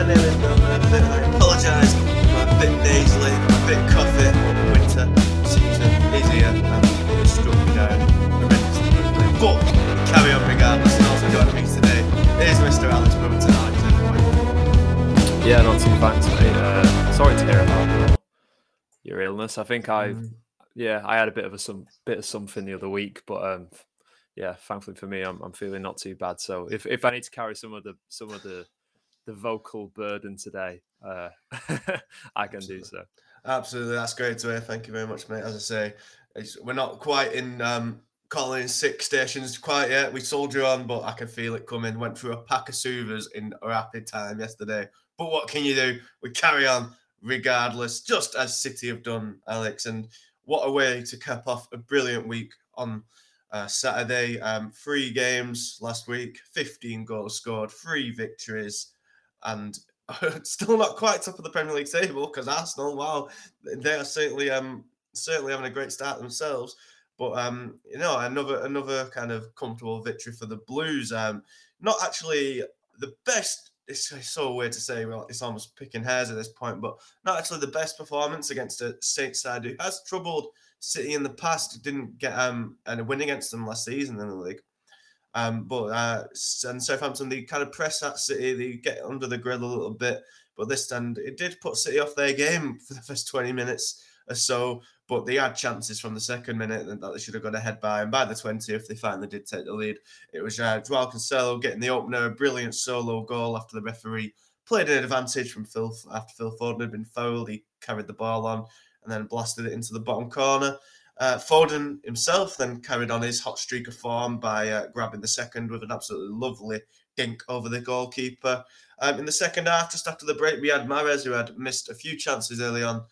My name is Manuel Akanji. I apologise for my bit nasally, my bit coffee. Winter season is here and it struck me down horrendously quickly. But carry on regardless. And also joining me today is Mr. Alex Brumman tonight. Yeah, not too bad today. Sorry to hear about your illness. I think I had a bit of something the other week, but yeah, thankfully for me, I'm feeling not too bad. So if I need to carry some of the vocal burden today, I can do so. Absolutely, that's great to hear. Thank you very much, mate. As I say, we're not quite in calling sick stations quite yet. We soldier on, but I can feel it coming. Went through a pack of Suvas in rapid time yesterday. But what can you do? We carry on regardless, just as City have done, Alex. And what a way to cap off a brilliant week on Saturday. 3 games last week, 15 goals scored, 3 victories, and still not quite top of the Premier League table because Arsenal, wow, they are certainly having a great start themselves. But another kind of comfortable victory for the Blues. Not actually the best. It's so weird to say, well, it's almost picking hairs at this point, but not actually the best performance against a Saints side who has troubled City in the past. Didn't get a win against them last season in the league. And Southampton, they kind of press at City, they get under the grill a little bit, but it did put City off their game for the first 20 minutes or so, but they had chances from the second minute that they should have got ahead by, and by the 20th, they finally did take the lead. It was Joao Cancelo getting the opener, a brilliant solo goal after the referee played an advantage from Phil after Phil Foden had been fouled. He carried the ball on and then blasted it into the bottom corner. Foden himself then carried on his hot streak of form by grabbing the second with an absolutely lovely dink over the goalkeeper. In the second half, just after the break, we had Mahrez, who had missed a few chances early on,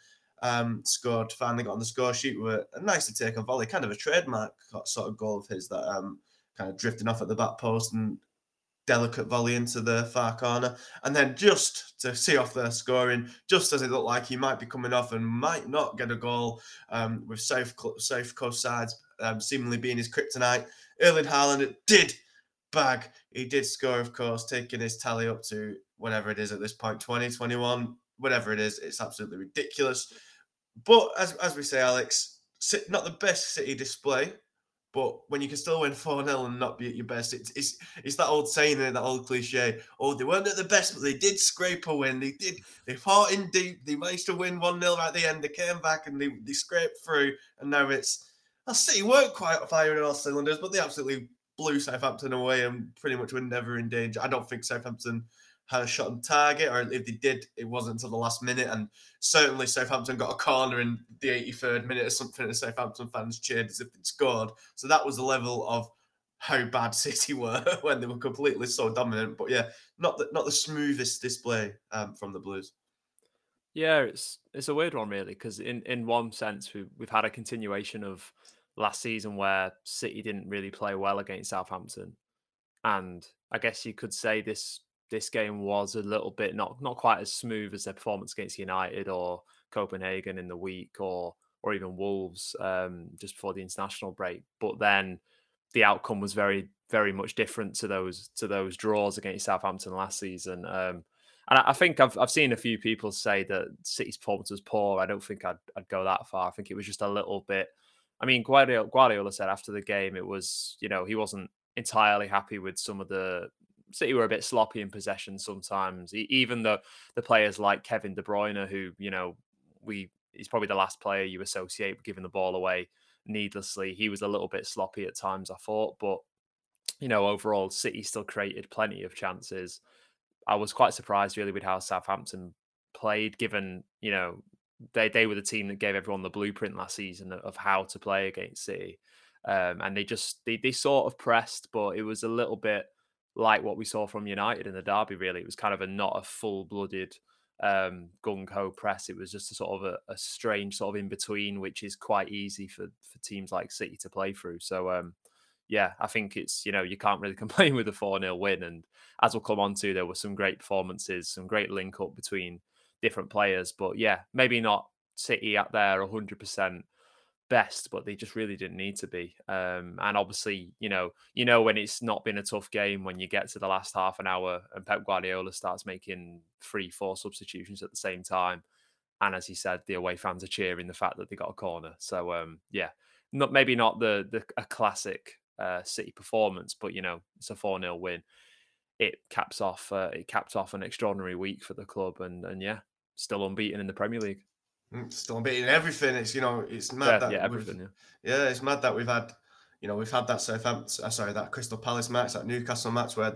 scored, finally got on the score sheet with a nicely taken volley, kind of a trademark sort of goal of his that kind of drifting off at the back post and delicate volley into the far corner. And then just to see off their scoring, just as it looked like he might be coming off and might not get a goal, with South Coast sides seemingly being his kryptonite, Erling Haaland did bag. He did score, of course, taking his tally up to whatever it is at this point, 20, 21, whatever it is. It's absolutely ridiculous. But as we say, Alex, not the best City display, but when you can still win 4-0 and not be at your best, it's that old saying, that old cliche, oh, they weren't at the best, but they did scrape a win. They fought in deep, they managed to win 1-0 at the end, they came back and they scraped through, and now City weren't quite firing on all cylinders, but they absolutely blew Southampton away and pretty much were never in danger. I don't think Southampton had a shot on target, or if they did, it wasn't until the last minute. And certainly Southampton got a corner in the 83rd minute or something, and Southampton fans cheered as if they'd scored. So that was the level of how bad City were when they were completely so dominant. But yeah, not the smoothest display from the Blues. Yeah, it's a weird one really, because in one sense we've had a continuation of last season where City didn't really play well against Southampton, and I guess you could say this game was a little bit not quite as smooth as their performance against United or Copenhagen in the week or even Wolves just before the international break. But then the outcome was very, very much different to those draws against Southampton last season. And I think I've seen a few people say that City's performance was poor. I don't think I'd go that far. I think it was just a little bit. I mean, Guardiola said after the game it was, he wasn't entirely happy with some of the City were a bit sloppy in possession sometimes, even though the players like Kevin De Bruyne, who, he's probably the last player you associate with giving the ball away needlessly. He was a little bit sloppy at times, I thought. But, overall, City still created plenty of chances. I was quite surprised, really, with how Southampton played, given, they were the team that gave everyone the blueprint last season of how to play against City. And they sort of pressed, but it was a little bit like what we saw from United in the derby, really. It was kind of not a full-blooded gung-ho press. It was just a sort of a strange sort of in-between, which is quite easy for teams like City to play through. So, I think it's, you can't really complain with a 4-0 win. And as we'll come on to, there were some great performances, some great link-up between different players. But, yeah, maybe not City at their 100%. best, but they just really didn't need to be. And obviously, you know, when it's not been a tough game, when you get to the last half an hour and Pep Guardiola starts making 3-4 substitutions at the same time. And as he said, the away fans are cheering the fact that they got a corner. So, yeah, maybe not a classic City performance, but, you know, it's a 4-0 win. It capped off an extraordinary week for the club. And yeah, still unbeaten in the Premier League. Still beating everything. It's, you know, it's mad it's mad that we've had that that Crystal Palace match, that Newcastle match, where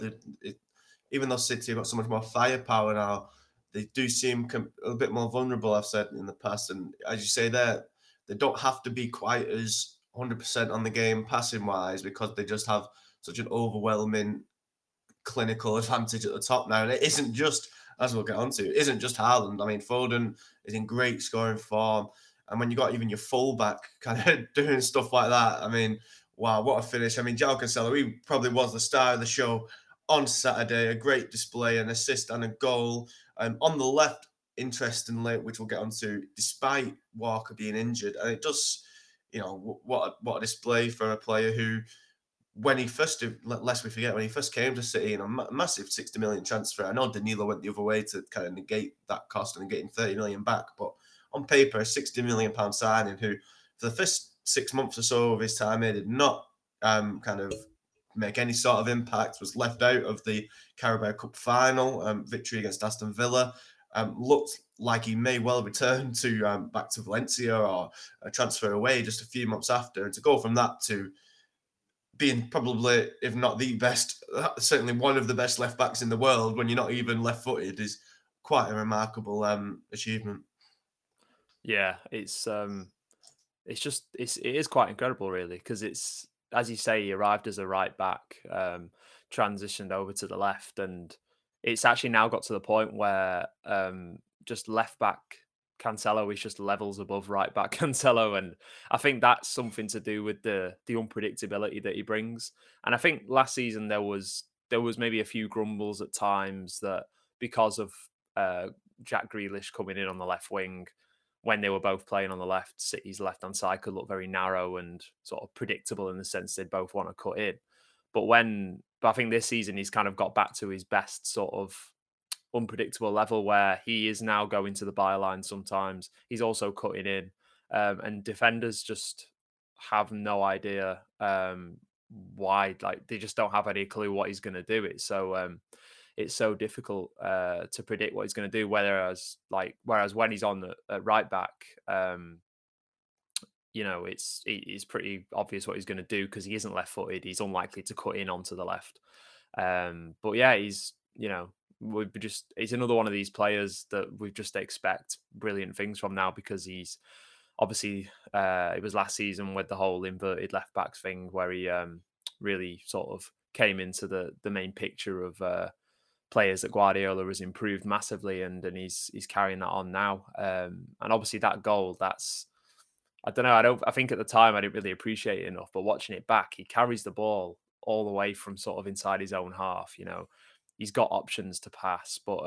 even though City have got so much more firepower now, they do seem a little bit more vulnerable. I've said in the past, and as you say there, they don't have to be quite as 100% on the game passing wise because they just have such an overwhelming clinical advantage at the top now, and it isn't just. As we'll get on to, it isn't just Haaland. I mean, Foden is in great scoring form. And when you got even your fullback kind of doing stuff like that, I mean, wow, what a finish. I mean, Joao Cancelo, he probably was the star of the show on Saturday. A great display, an assist and a goal. On the left, interestingly, which we'll get on to, despite Walker being injured. And it does, you know, what a display for a player who, when he first did, lest we forget, when he first came to City in a massive 60 million transfer, I know Danilo went the other way to kind of negate that cost and getting 30 million back, but on paper, a 60 million pound signing who, for the first 6 months or so of his time here, did not kind of make any sort of impact, was left out of the Carabao Cup final, victory against Aston Villa, looked like he may well return to back to Valencia or a transfer away just a few months after, and to go from that to being probably, if not the best, certainly one of the best left backs in the world when you're not even left footed is quite a remarkable achievement. Yeah, it is quite incredible, really, because it's, as you say, he arrived as a right back, transitioned over to the left, and it's actually now got to the point where just left back Cancelo is just levels above right back Cancelo, and I think that's something to do with the unpredictability that he brings. And I think last season there was maybe a few grumbles at times that because of Jack Grealish coming in on the left wing, when they were both playing on the left, City's left hand side could look very narrow and sort of predictable in the sense they both want to cut in. But I think this season he's kind of got back to his best sort of unpredictable level where he is now going to the byline sometimes. He's also cutting in, and defenders just have no idea why. Like, they just don't have any clue what he's going to do. It's so difficult to predict what he's going to do. Whereas when he's on the right back, you know, it's pretty obvious what he's going to do because he isn't left footed. He's unlikely to cut in onto the left. But yeah, he's, you know, it's another one of these players that we just expect brilliant things from now because he's obviously it was last season with the whole inverted left backs thing where he really sort of came into the main picture of players that Guardiola has improved massively, and he's carrying that on now. And obviously that goal, that's, I think at the time I didn't really appreciate it enough, but watching it back, he carries the ball all the way from sort of inside his own half, you know. He's got options to pass, but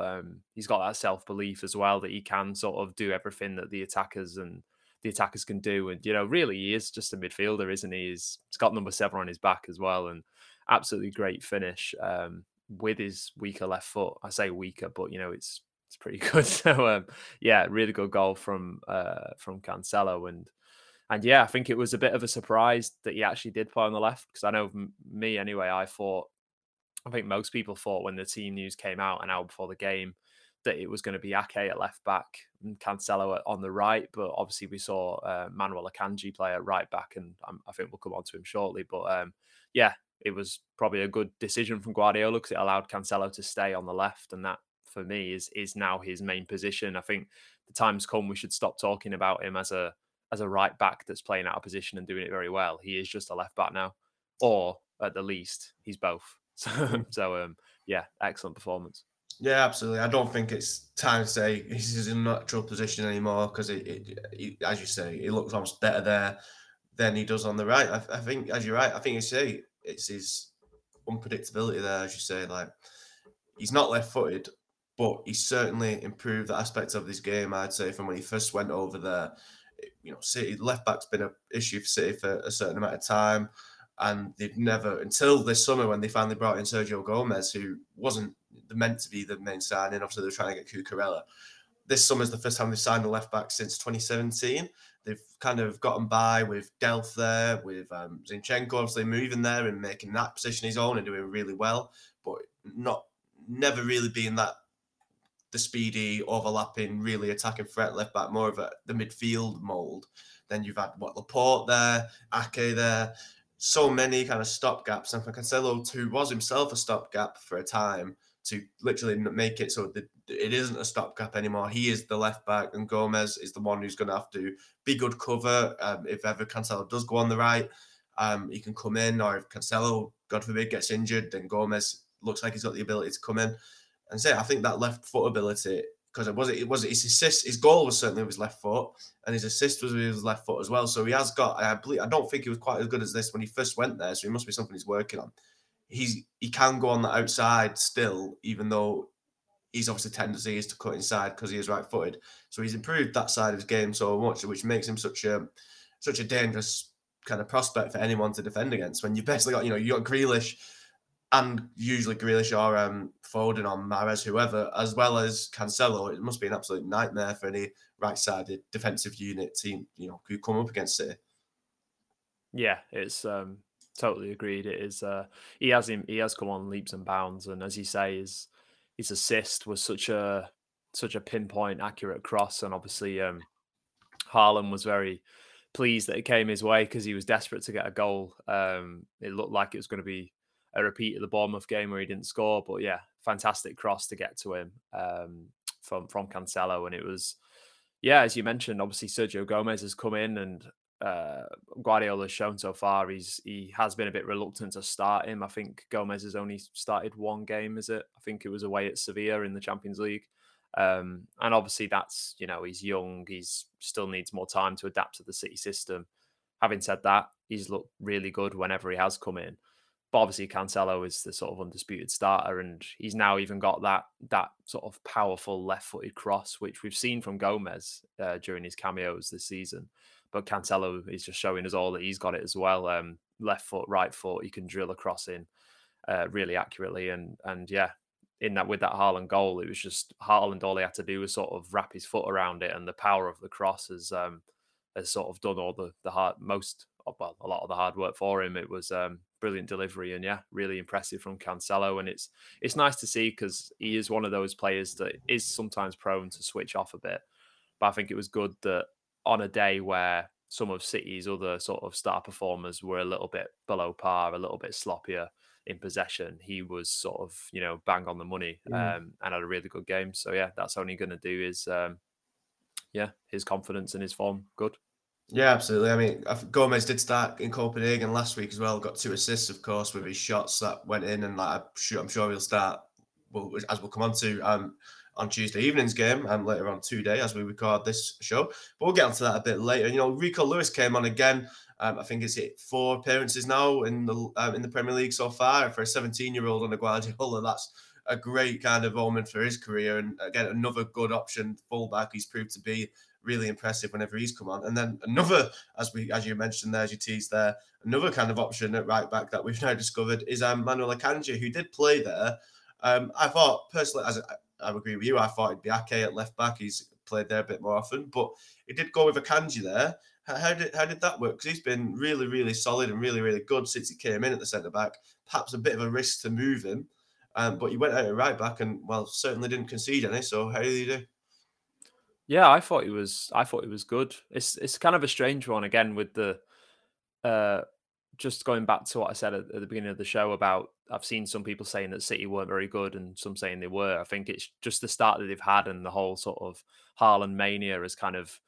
he's got that self-belief as well that he can sort of do everything that the attackers can do. And, you know, really, he is just a midfielder, isn't he? He's got number 7 on his back as well, and absolutely great finish with his weaker left foot. I say weaker, but, you know, it's pretty good. So, yeah, really good goal from Cancelo. And yeah, I think it was a bit of a surprise that he actually did play on the left, because I know me anyway, I think most people thought when the team news came out an hour before the game that it was going to be Ake at left back and Cancelo on the right. But obviously we saw Manuel Akanji play at right back, and I think we'll come on to him shortly. But yeah, it was probably a good decision from Guardiola because it allowed Cancelo to stay on the left. And that, for me, is now his main position. I think the time's come we should stop talking about him as a right back that's playing out of position and doing it very well. He is just a left back now, or at the least, he's both. So, yeah, excellent performance. Yeah, absolutely. I don't think it's time to say he's in a natural position anymore because, as you say, he looks almost better there than he does on the right. I think, as you're right, I think you say it's his unpredictability there, as you say. Like, he's not left-footed, but he certainly improved the aspects of his game, I'd say, from when he first went over there. you know, City, left back's been an issue for City for a certain amount of time. And they've never, until this summer when they finally brought in Sergio Gomez, who wasn't meant to be the main signing. Obviously, they were trying to get Cucurella. This summer's the first time they've signed a left back since 2017. They've kind of gotten by with Delph there, with Zinchenko obviously moving there and making that position his own and doing really well, but never really being that the speedy, overlapping, really attacking threat left back, more of the midfield mould. Then you've had Laporte there, Ake there, so many kind of stopgaps. And for Cancelo, who was himself a stopgap for a time, to literally make it so that it isn't a stopgap anymore. He is the left back, and Gomez is the one who's going to have to be good cover. If ever Cancelo does go on the right, he can come in, or if Cancelo, God forbid, gets injured, then Gomez looks like he's got the ability to come in. And say, I think that left foot ability, because it was his assist, his goal was certainly with his left foot, and his assist was with his left foot as well. So he has got, I don't think he was quite as good as this when he first went there, so he must be something he's working on. He can go on the outside still, even though his obviously tendency is to cut inside because he is right-footed. So he's improved that side of his game so much, which makes him such a dangerous kind of prospect for anyone to defend against. When you've basically got, you've got Grealish, and usually Grealish or Foden or Mahrez, whoever, as well as Cancelo, it must be an absolute nightmare for any right-sided defensive unit team, who come up against it. Yeah, it's... Totally agreed. It is. He has come on leaps and bounds, and as you say, his assist was such a pinpoint accurate cross, and obviously, Haaland was very pleased that it came his way because he was desperate to get a goal. It looked like it was going to be a repeat of the Bournemouth game where he didn't score, but yeah, fantastic cross to get to him from Cancelo, and it was, yeah, as you mentioned, obviously Sergio Gomez has come in and. Guardiola's shown so far he has been a bit reluctant to start him. I think Gomez has only started one game, is it? I think it was away at Sevilla in the Champions League. And obviously that's, he's young, he's still needs more time to adapt to the City system. Having said that, he's looked really good whenever he has come in. But obviously Cancelo is the sort of undisputed starter, and he's now even got that sort of powerful left-footed cross, which we've seen from Gomez during his cameos this season. But Cancelo is just showing us all that he's got it as well. Left foot, right foot, he can drill across in really accurately. And yeah, with that Haaland goal, it was just Haaland, all he had to do was sort of wrap his foot around it. And the power of the cross has sort of done all a lot of the hard work for him. It was brilliant delivery, and yeah, really impressive from Cancelo. And it's nice to see, because he is one of those players that is sometimes prone to switch off a bit. But I think it was good that, on a day where some of City's other sort of star performers were a little bit below par, a little bit sloppier in possession, he was sort of, bang on the money and had a really good game. So yeah, that's only going to do is, his confidence and his form good. Yeah, absolutely. I mean, Gomez did start in Copenhagen last week as well, got 2 assists, of course, with his shots that went in, and I'm sure he'll start, as we'll come on to, on Tuesday evening's game and later on today as we record this show. But we'll get onto that a bit later. Rico Lewis came on again. I think it's 4 appearances now in the Premier League so far. For a 17-year-old under Guardiola, that's a great kind of omen for his career. And again, another good option, fullback. He's proved to be really impressive whenever he's come on. And then another, as you mentioned there, as you teased there, another kind of option at right back that we've now discovered is Manuel Akanji, who did play there. I thought, personally, I agree with you. I thought it'd be Ake at left back. He's played there a bit more often, but he did go with Akanji there. How did that work? Because he's been really, really solid and really, really good since he came in at the centre back. Perhaps a bit of a risk to move him, but he went out at right back and certainly didn't concede any. So how did he do? Yeah, I thought he was good. It's kind of a strange one again with the just going back to what I said at the beginning of the show about. I've seen some people saying that City weren't very good and some saying they were. I think it's just the start that they've had, and the whole sort of Haaland mania has kind of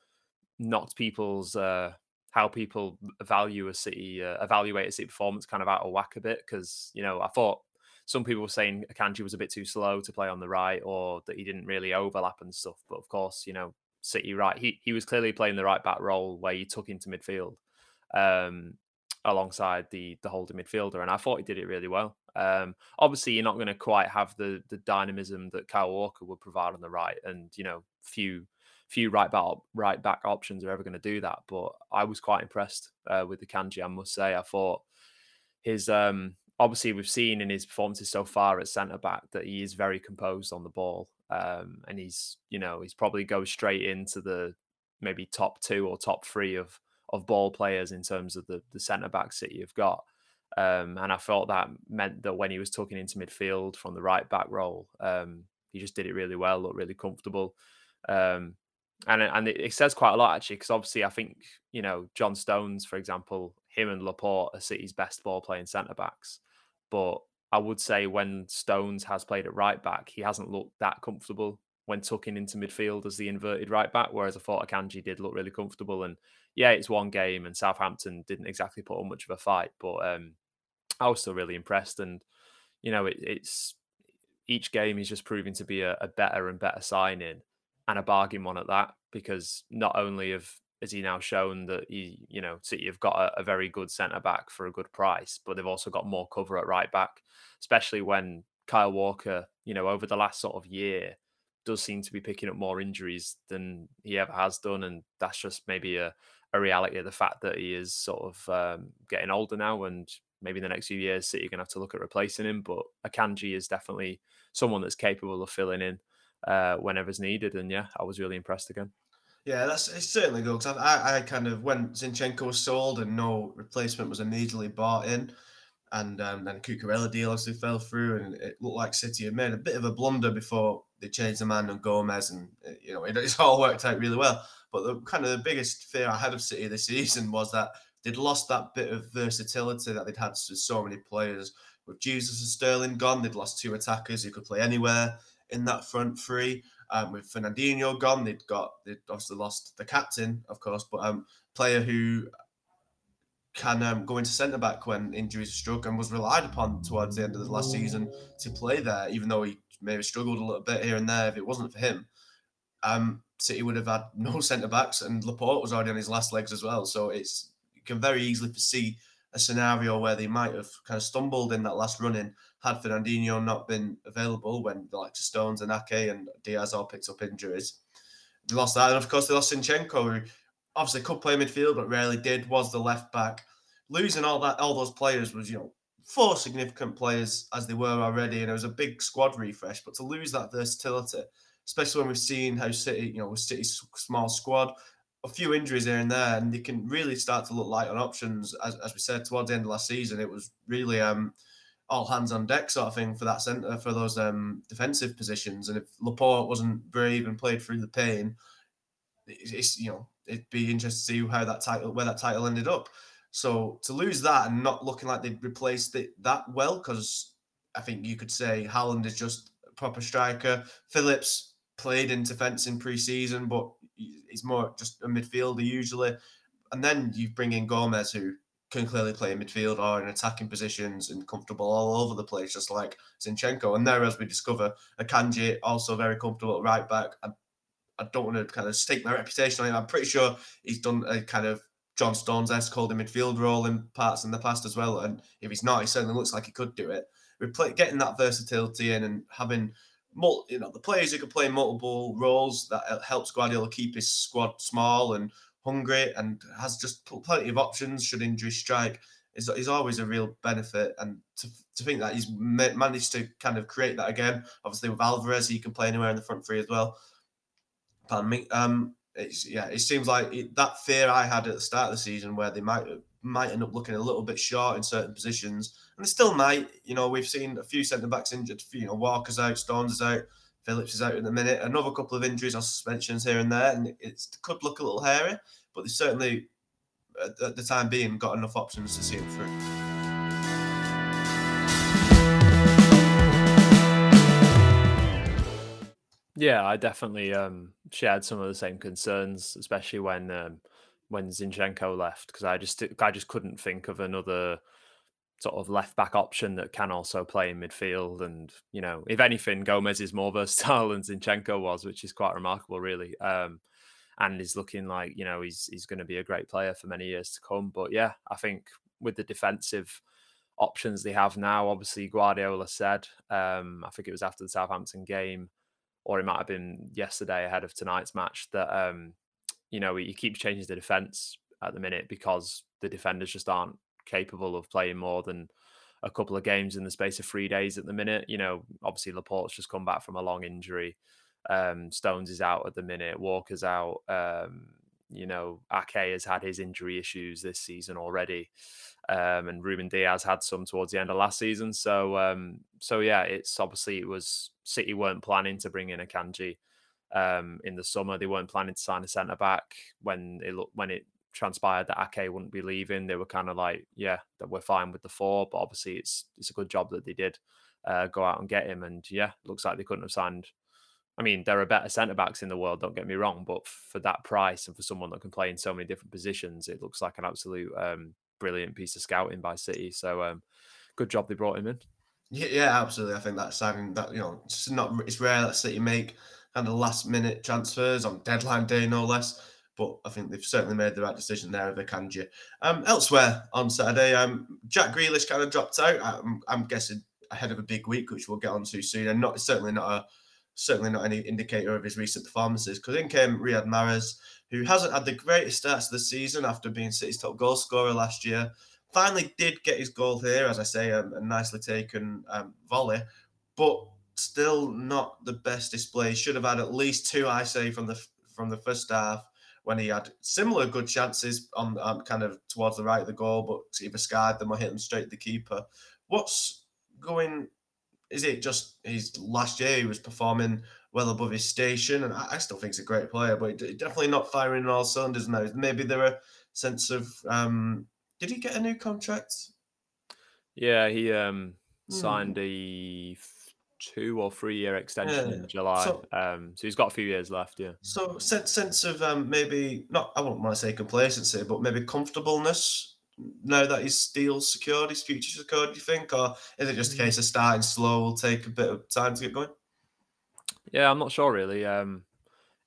knocked people's, how people evaluate a City performance kind of out of whack a bit. Because, I thought some people were saying Akanji was a bit too slow to play on the right, or that he didn't really overlap and stuff. But of course, City right, he was clearly playing the right back role where he took into midfield alongside the holding midfielder. And I thought he did it really well. Obviously, you're not going to quite have the dynamism that Kyle Walker would provide on the right, and you know, few right back options are ever going to do that. But I was quite impressed with Akanji, I must say. I thought his obviously we've seen in his performances so far at centre back that he is very composed on the ball, and he's probably goes straight into the maybe top two or top three of ball players in terms of the centre backs that you've got. And I thought that meant that when he was tucking into midfield from the right back role, he just did it really well, looked really comfortable. And it says quite a lot, actually, because obviously I think, you know, John Stones, for example, him and Laporte are City's best ball-playing centre-backs. But I would say when Stones has played at right-back, he hasn't looked that comfortable when tucking into midfield as the inverted right-back, whereas I thought Akanji did look really comfortable. And, yeah, it's one game, and Southampton didn't exactly put on much of a fight, but I was still really impressed. And, you know, it's each game is just proving to be a better and better signing, and a bargain one at that, because not only has he now shown that City have got a very good centre-back for a good price, but they've also got more cover at right-back, especially when Kyle Walker, you know, over the last sort of year does seem to be picking up more injuries than he ever has done, and that's just maybe a reality of the fact that he is sort of getting older now, and maybe in the next few years City are going to have to look at replacing him. But Akanji is definitely someone that's capable of filling in whenever's needed, and yeah, I was really impressed again. Yeah, it's certainly good, because I kind of, when Zinchenko was sold and no replacement was immediately bought in, and then Cucurella deal obviously fell through, and it looked like City had made a bit of a blunder before they changed the man on Gomez, and you know, it's all worked out really well. But the kind of the biggest fear I had of City this season was that they'd lost that bit of versatility that they'd had to so many players. With Jesus and Sterling gone, they'd lost two attackers who could play anywhere in that front three. With Fernandinho gone, they'd obviously lost the captain, of course, but player who can go into centre-back when injuries struck, and was relied upon towards the end of the last season to play there, even though he maybe struggled a little bit here and there. If it wasn't for him, City would have had no centre-backs, and Laporte was already on his last legs as well. So you can very easily foresee a scenario where they might have kind of stumbled in that last run-in had Fernandinho not been available when the likes of Stones and Ake and Diaz all picked up injuries. They lost that, and of course they lost Zinchenko, who obviously could play midfield but rarely did, was the left back. Losing all those players was, you know, four significant players as they were already, and it was a big squad refresh. But to lose that versatility, especially when we've seen how City, you know, City's small squad, a few injuries here and there, and they can really start to look light on options. As we said, towards the end of last season, it was really all hands on deck sort of thing for that centre, for those defensive positions. And if Laporte wasn't brave and played through the pain, it'd be interesting to see where that title ended up. So to lose that and not looking like they'd replaced it that well, because I think you could say Haaland is just a proper striker. Phillips played in defence in pre-season, but he's more just a midfielder usually. And then you bring in Gomez, who can clearly play in midfield or in attacking positions and comfortable all over the place, just like Zinchenko. And there, as we discover, Akanji also very comfortable at right back. I don't want to kind of stake my reputation on him. I'm pretty sure he's done a kind of John Stones-esque holding midfield role in parts in the past as well. And if he's not, he certainly looks like he could do it. Getting that versatility in and having the players who can play multiple roles, that helps Guardiola keep his squad small and hungry, and has just plenty of options should injury strike, is always a real benefit. And to think that he's managed to kind of create that again, obviously with Alvarez, he can play anywhere in the front three as well. It seems like that fear I had at the start of the season, where they might end up looking a little bit short in certain positions, and they still might. You know, we've seen a few centre-backs injured. You know, Walker's out, Stones is out, Phillips is out in the minute. Another couple of injuries or suspensions here and there, and it could look a little hairy, but they certainly, at the time being, got enough options to see it through. Yeah, I definitely shared some of the same concerns, especially when Zinchenko left, because I just couldn't think of another sort of left back option that can also play in midfield. And you know, if anything, Gomez is more versatile than Zinchenko was, which is quite remarkable, really. And is looking like, you know, he's going to be a great player for many years to come. But yeah, I think with the defensive options they have now. Obviously, Guardiola said, I think it was after the Southampton game, or it might have been yesterday ahead of tonight's match, that he keeps changing the defence at the minute because the defenders just aren't capable of playing more than a couple of games in the space of 3 days at the minute. You know, obviously Laporte's just come back from a long injury. Stones is out at the minute. Walker's out. Ake has had his injury issues this season already. And Ruben Diaz had some towards the end of last season. So, it's obviously City weren't planning to bring in Akanji in the summer. They weren't planning to sign a centre-back when it transpired that Ake wouldn't be leaving. They were kind of like, yeah, that we're fine with the four, but obviously it's a good job that they did go out and get him. And yeah, looks like they couldn't have signed. I mean, there are better centre-backs in the world, don't get me wrong, but for that price and for someone that can play in so many different positions, it looks like an absolute brilliant piece of scouting by City. So good job they brought him in. Yeah, absolutely. I think that's something that, it's rare that City make kind of last-minute transfers on deadline day, no less. But I think they've certainly made the right decision there with Akanji. Elsewhere on Saturday, Jack Grealish kind of dropped out. I'm guessing ahead of a big week, which we'll get onto soon, and certainly not any indicator of his recent performances. Because in came Riyad Mahrez, who hasn't had the greatest starts of the season after being City's top goal scorer last year. Finally did get his goal here, as I say, a nicely taken volley, but still not the best display. Should have had at least two, I say, from the first half, when he had similar good chances on kind of towards the right of the goal, but either scarred them or hit them straight at the keeper. What's going? Is it just his last year he was performing well above his station? And I still think he's a great player, but definitely not firing on all cylinders now. Maybe there a sense of... did he get a new contract? Yeah, he signed a 2 or 3 year extension in July. So he's got a few years left, yeah. So sense of maybe, not, I wouldn't want to say complacency, but maybe comfortableness now that his deal's secured, his future's secured, do you think? Or is it just a case of starting slow will take a bit of time to get going? Yeah, I'm not sure really.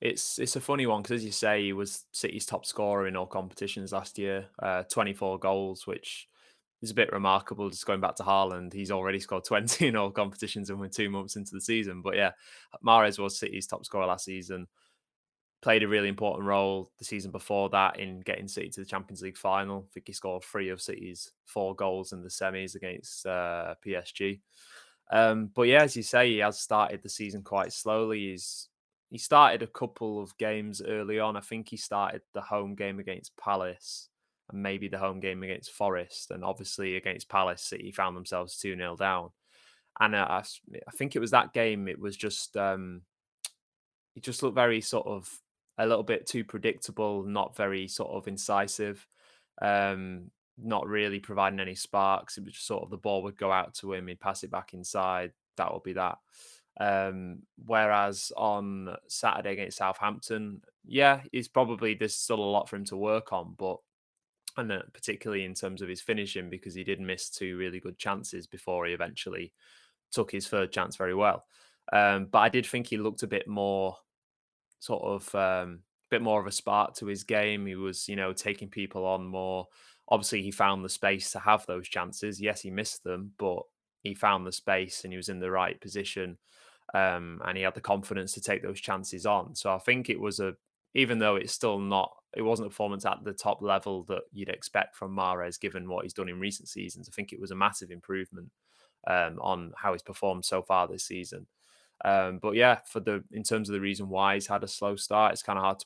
It's a funny one because, as you say, he was City's top scorer in all competitions last year, 24 goals, which is a bit remarkable. Just going back to Haaland, he's already scored 20 in all competitions and we're 2 months into the season. But yeah, Mahrez was City's top scorer last season, played a really important role the season before that in getting City to the Champions League final. I think he scored 3 of City's 4 goals in the semis against PSG. But yeah, as you say, he has started the season quite slowly. He started a couple of games early on. I think he started the home game against Palace and maybe the home game against Forest. And obviously against Palace, City found themselves 2-0 down. And I think it was that game, it was just... he just looked very sort of a little bit too predictable, not very sort of incisive, not really providing any sparks. It was just sort of the ball would go out to him, he'd pass it back inside, that would be that. Whereas on Saturday against Southampton, yeah, it's probably there's still a lot for him to work on, but and particularly in terms of his finishing, because he did miss 2 really good chances before he eventually took his third chance very well. But I did think he looked a bit more sort of bit more of a spark to his game. He was, taking people on more. Obviously, he found the space to have those chances. Yes, he missed them, but he found the space and he was in the right position. And he had the confidence to take those chances on. So I think it was even though it wasn't a performance at the top level that you'd expect from Mahrez, given what he's done in recent seasons, I think it was a massive improvement on how he's performed so far this season. But yeah, in terms of the reason why he's had a slow start, it's kind of hard to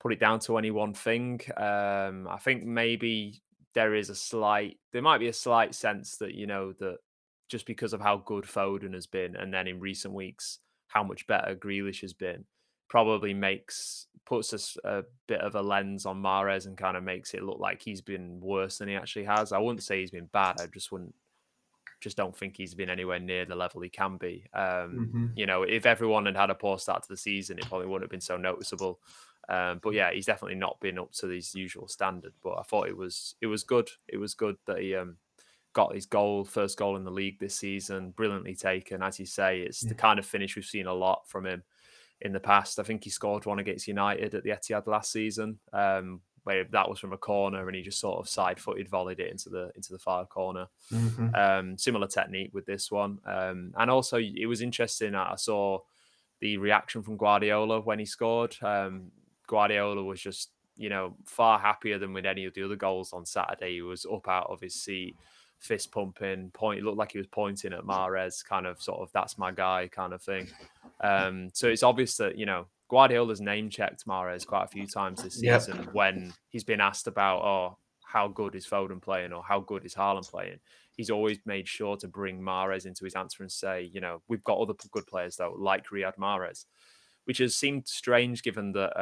put it down to any one thing. I think maybe there might be a slight sense that, that just because of how good Foden has been, and then in recent weeks, how much better Grealish has been, probably puts us a bit of a lens on Mahrez and kind of makes it look like he's been worse than he actually has. I wouldn't say he's been bad. I just don't think he's been anywhere near the level he can be. If everyone had a poor start to the season, it probably wouldn't have been so noticeable. But yeah, he's definitely not been up to his usual standard. But I thought it was good. It was good that he got his first goal in the league this season, brilliantly taken. As you say, it's the kind of finish we've seen a lot from him in the past. I think he scored one against United at the Etihad last season, where that was from a corner and he just sort of side-footed volleyed it into the far corner. Mm-hmm. Similar technique with this one. And also it was interesting. I saw the reaction from Guardiola when he scored. Guardiola was just, you know, far happier than with any of the other goals on Saturday. He was up out of his seat, fist pumping, point. It looked like he was pointing at Mahrez, kind of sort of that's my guy kind of thing. So it's obvious that, you know, Guardiola's name-checked Mahrez quite a few times this season when he's been asked about, oh, how good is Foden playing or how good is Haaland playing? He's always made sure to bring Mahrez into his answer and say, you know, we've got other good players, though, like Riyad Mahrez, which has seemed strange given that,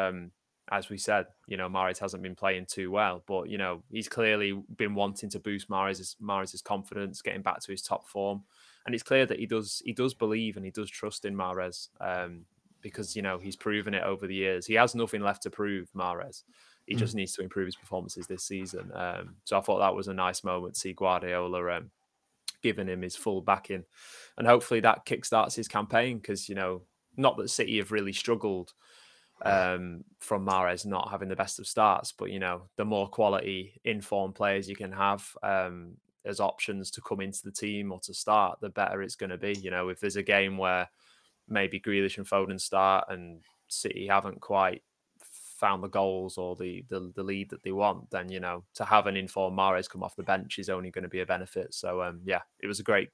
as we said, you know, Mahrez hasn't been playing too well. But, you know, he's clearly been wanting to boost Mahrez's confidence, getting back to his top form. And it's clear that he does believe and he does trust in Mahrez. Because, you know, he's proven it over the years. He has nothing left to prove, Mahrez. He just needs to improve his performances this season. So I thought that was a nice moment to see Guardiola giving him his full backing. And hopefully that kickstarts his campaign because, you know, not that City have really struggled from Mahrez not having the best of starts. But, you know, the more quality, informed players you can have as options to come into the team or to start, the better it's going to be. You know, if there's a game where maybe Grealish and Foden start and City haven't quite found the goals or the lead that they want, then, you know, to have an informed Mahrez come off the bench is only going to be a benefit. So, yeah, it was a great,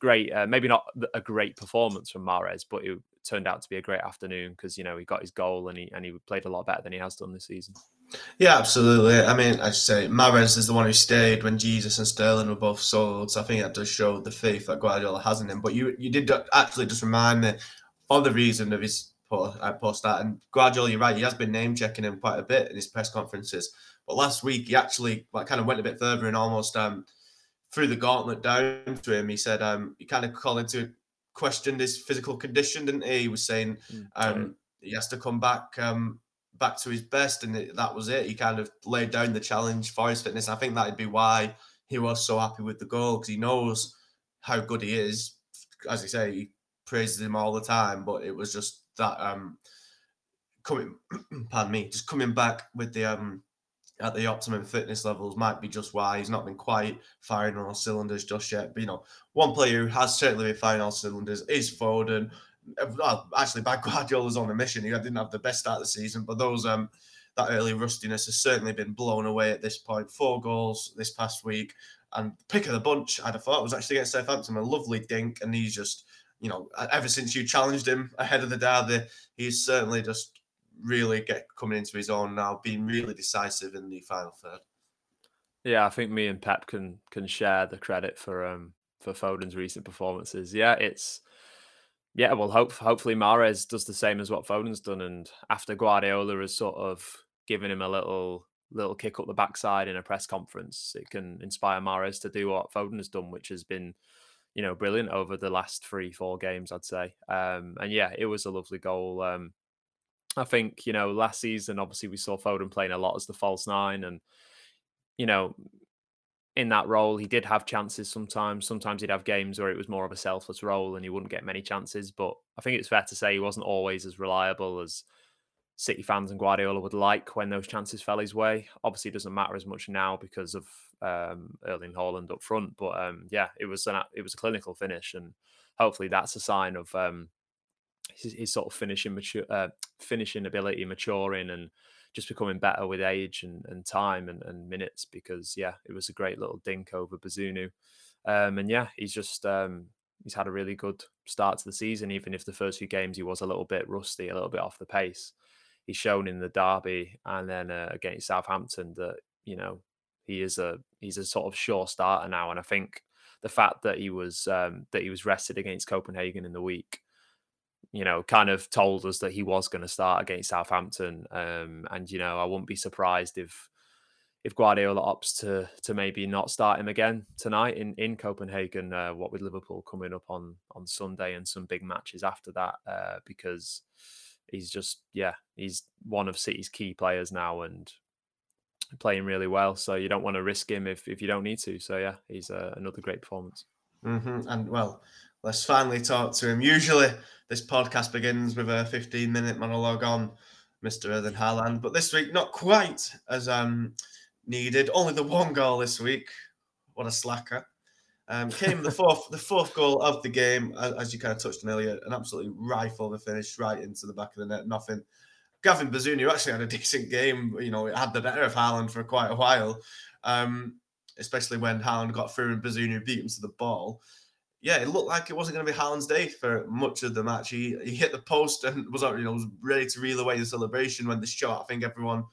maybe not a great performance from Mahrez, but it turned out to be a great afternoon because, you know, he got his goal and he played a lot better than he has done this season. Yeah, absolutely. I mean, I say Mahrez is the one who stayed when Jesus and Sterling were both sold. So I think that does show the faith that Guardiola has in him. But you did actually just remind me of the reason of his poor start. And Guardiola, you're right, he has been name-checking him quite a bit in his press conferences. But last week, he actually kind of went a bit further and almost threw the gauntlet down to him. He said he kind of called into question his physical condition, didn't he? He was saying he has to come back to his best, and that was it. He kind of laid down the challenge for his fitness. I think that'd be why he was so happy with the goal, because he knows how good he is. As you say, he praises him all the time, but it was just that coming back with the at the optimum fitness levels might be just why he's not been quite firing on all cylinders just yet. But, you know, one player who has certainly been firing on all cylinders is Foden. Actually, by Guardiola's on a mission. He didn't have the best start of the season, but those that early rustiness has certainly been blown away at this point. 4 goals this past week, and pick of the bunch, I'd have thought, was actually against Southampton. A lovely dink, and he's just, you know, ever since you challenged him ahead of the derby, he's certainly just really coming into his own now, being really decisive in the final third. Yeah, I think me and Pep can share the credit for Foden's recent performances. Yeah, it's. Yeah, well, hopefully Mahrez does the same as what Foden's done. And after Guardiola has sort of given him a little kick up the backside in a press conference, it can inspire Mahrez to do what Foden has done, which has been, you know, brilliant over the last 3-4 games, I'd say. And yeah, it was a lovely goal. I think, you know, last season, obviously, we saw Foden playing a lot as the false nine. And, you know, in that role, he did have chances sometimes. Sometimes he'd have games where it was more of a selfless role and he wouldn't get many chances. But I think it's fair to say he wasn't always as reliable as City fans and Guardiola would like when those chances fell his way. Obviously, it doesn't matter as much now because of Erling Haaland up front. But yeah, it was a clinical finish, and hopefully that's a sign of his sort of finishing ability maturing and just becoming better with age and time and minutes, because, yeah, it was a great little dink over Bazunu. And, yeah, he's just he's had a really good start to the season, even if the first few games he was a little bit rusty, a little bit off the pace. He's shown in the derby and then against Southampton that, you know, he's a sort of sure starter now. And I think the fact that he was rested against Copenhagen in the week, you know, kind of told us that he was going to start against Southampton. And, you know, I wouldn't be surprised if Guardiola opts to maybe not start him again tonight in Copenhagen, what with Liverpool coming up on Sunday and some big matches after that, because he's just, yeah, he's one of City's key players now and playing really well. So you don't want to risk him if you don't need to. So, yeah, he's another great performance. Mm-hmm. And, well, let's finally talk to him. Usually this podcast begins with a 15-minute monologue on Mr. Erling Haaland. But this week, not quite as needed. Only the one goal this week. What a slacker. Came the fourth goal of the game, as you kind of touched on earlier, an absolutely rifle of a finish right into the back of the net, nothing. Gavin Bazunu actually had a decent game. You know, it had the better of Haaland for quite a while, especially when Haaland got through and Bazunu beat him to the ball. Yeah, it looked like it wasn't going to be Haaland's day for much of the match. He hit the post and was, you know, was ready to reel away the celebration when the shot, I think everyone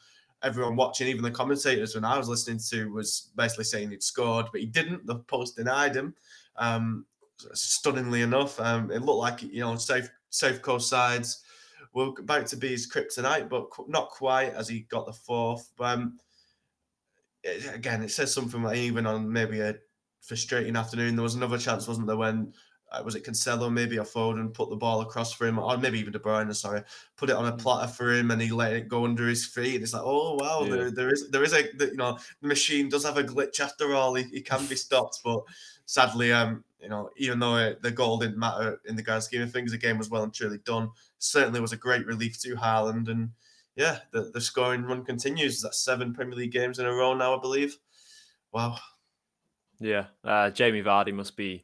watching, even the commentators when I was listening to, was basically saying he'd scored, but he didn't. The post denied him. Stunningly enough, it looked like, you know, safe coast sides were about to be his kryptonite, but not quite, as he got the fourth. But again, it says something. Like, even on maybe a frustrating afternoon, there was another chance, wasn't there, when was it Cancelo maybe or Foden put the ball across for him, or maybe even De Bruyne, sorry, put it on a platter for him and he let it go under his feet. And it's like, oh wow, yeah. there is a, you know, the machine does have a glitch after all. He can be stopped. But sadly, you know, even though the goal didn't matter in the grand scheme of things, the game was well and truly done. Certainly was a great relief to Haaland, and yeah, the scoring run continues. That's 7 Premier League games in a row now, I believe. Wow. Yeah, Jamie Vardy must be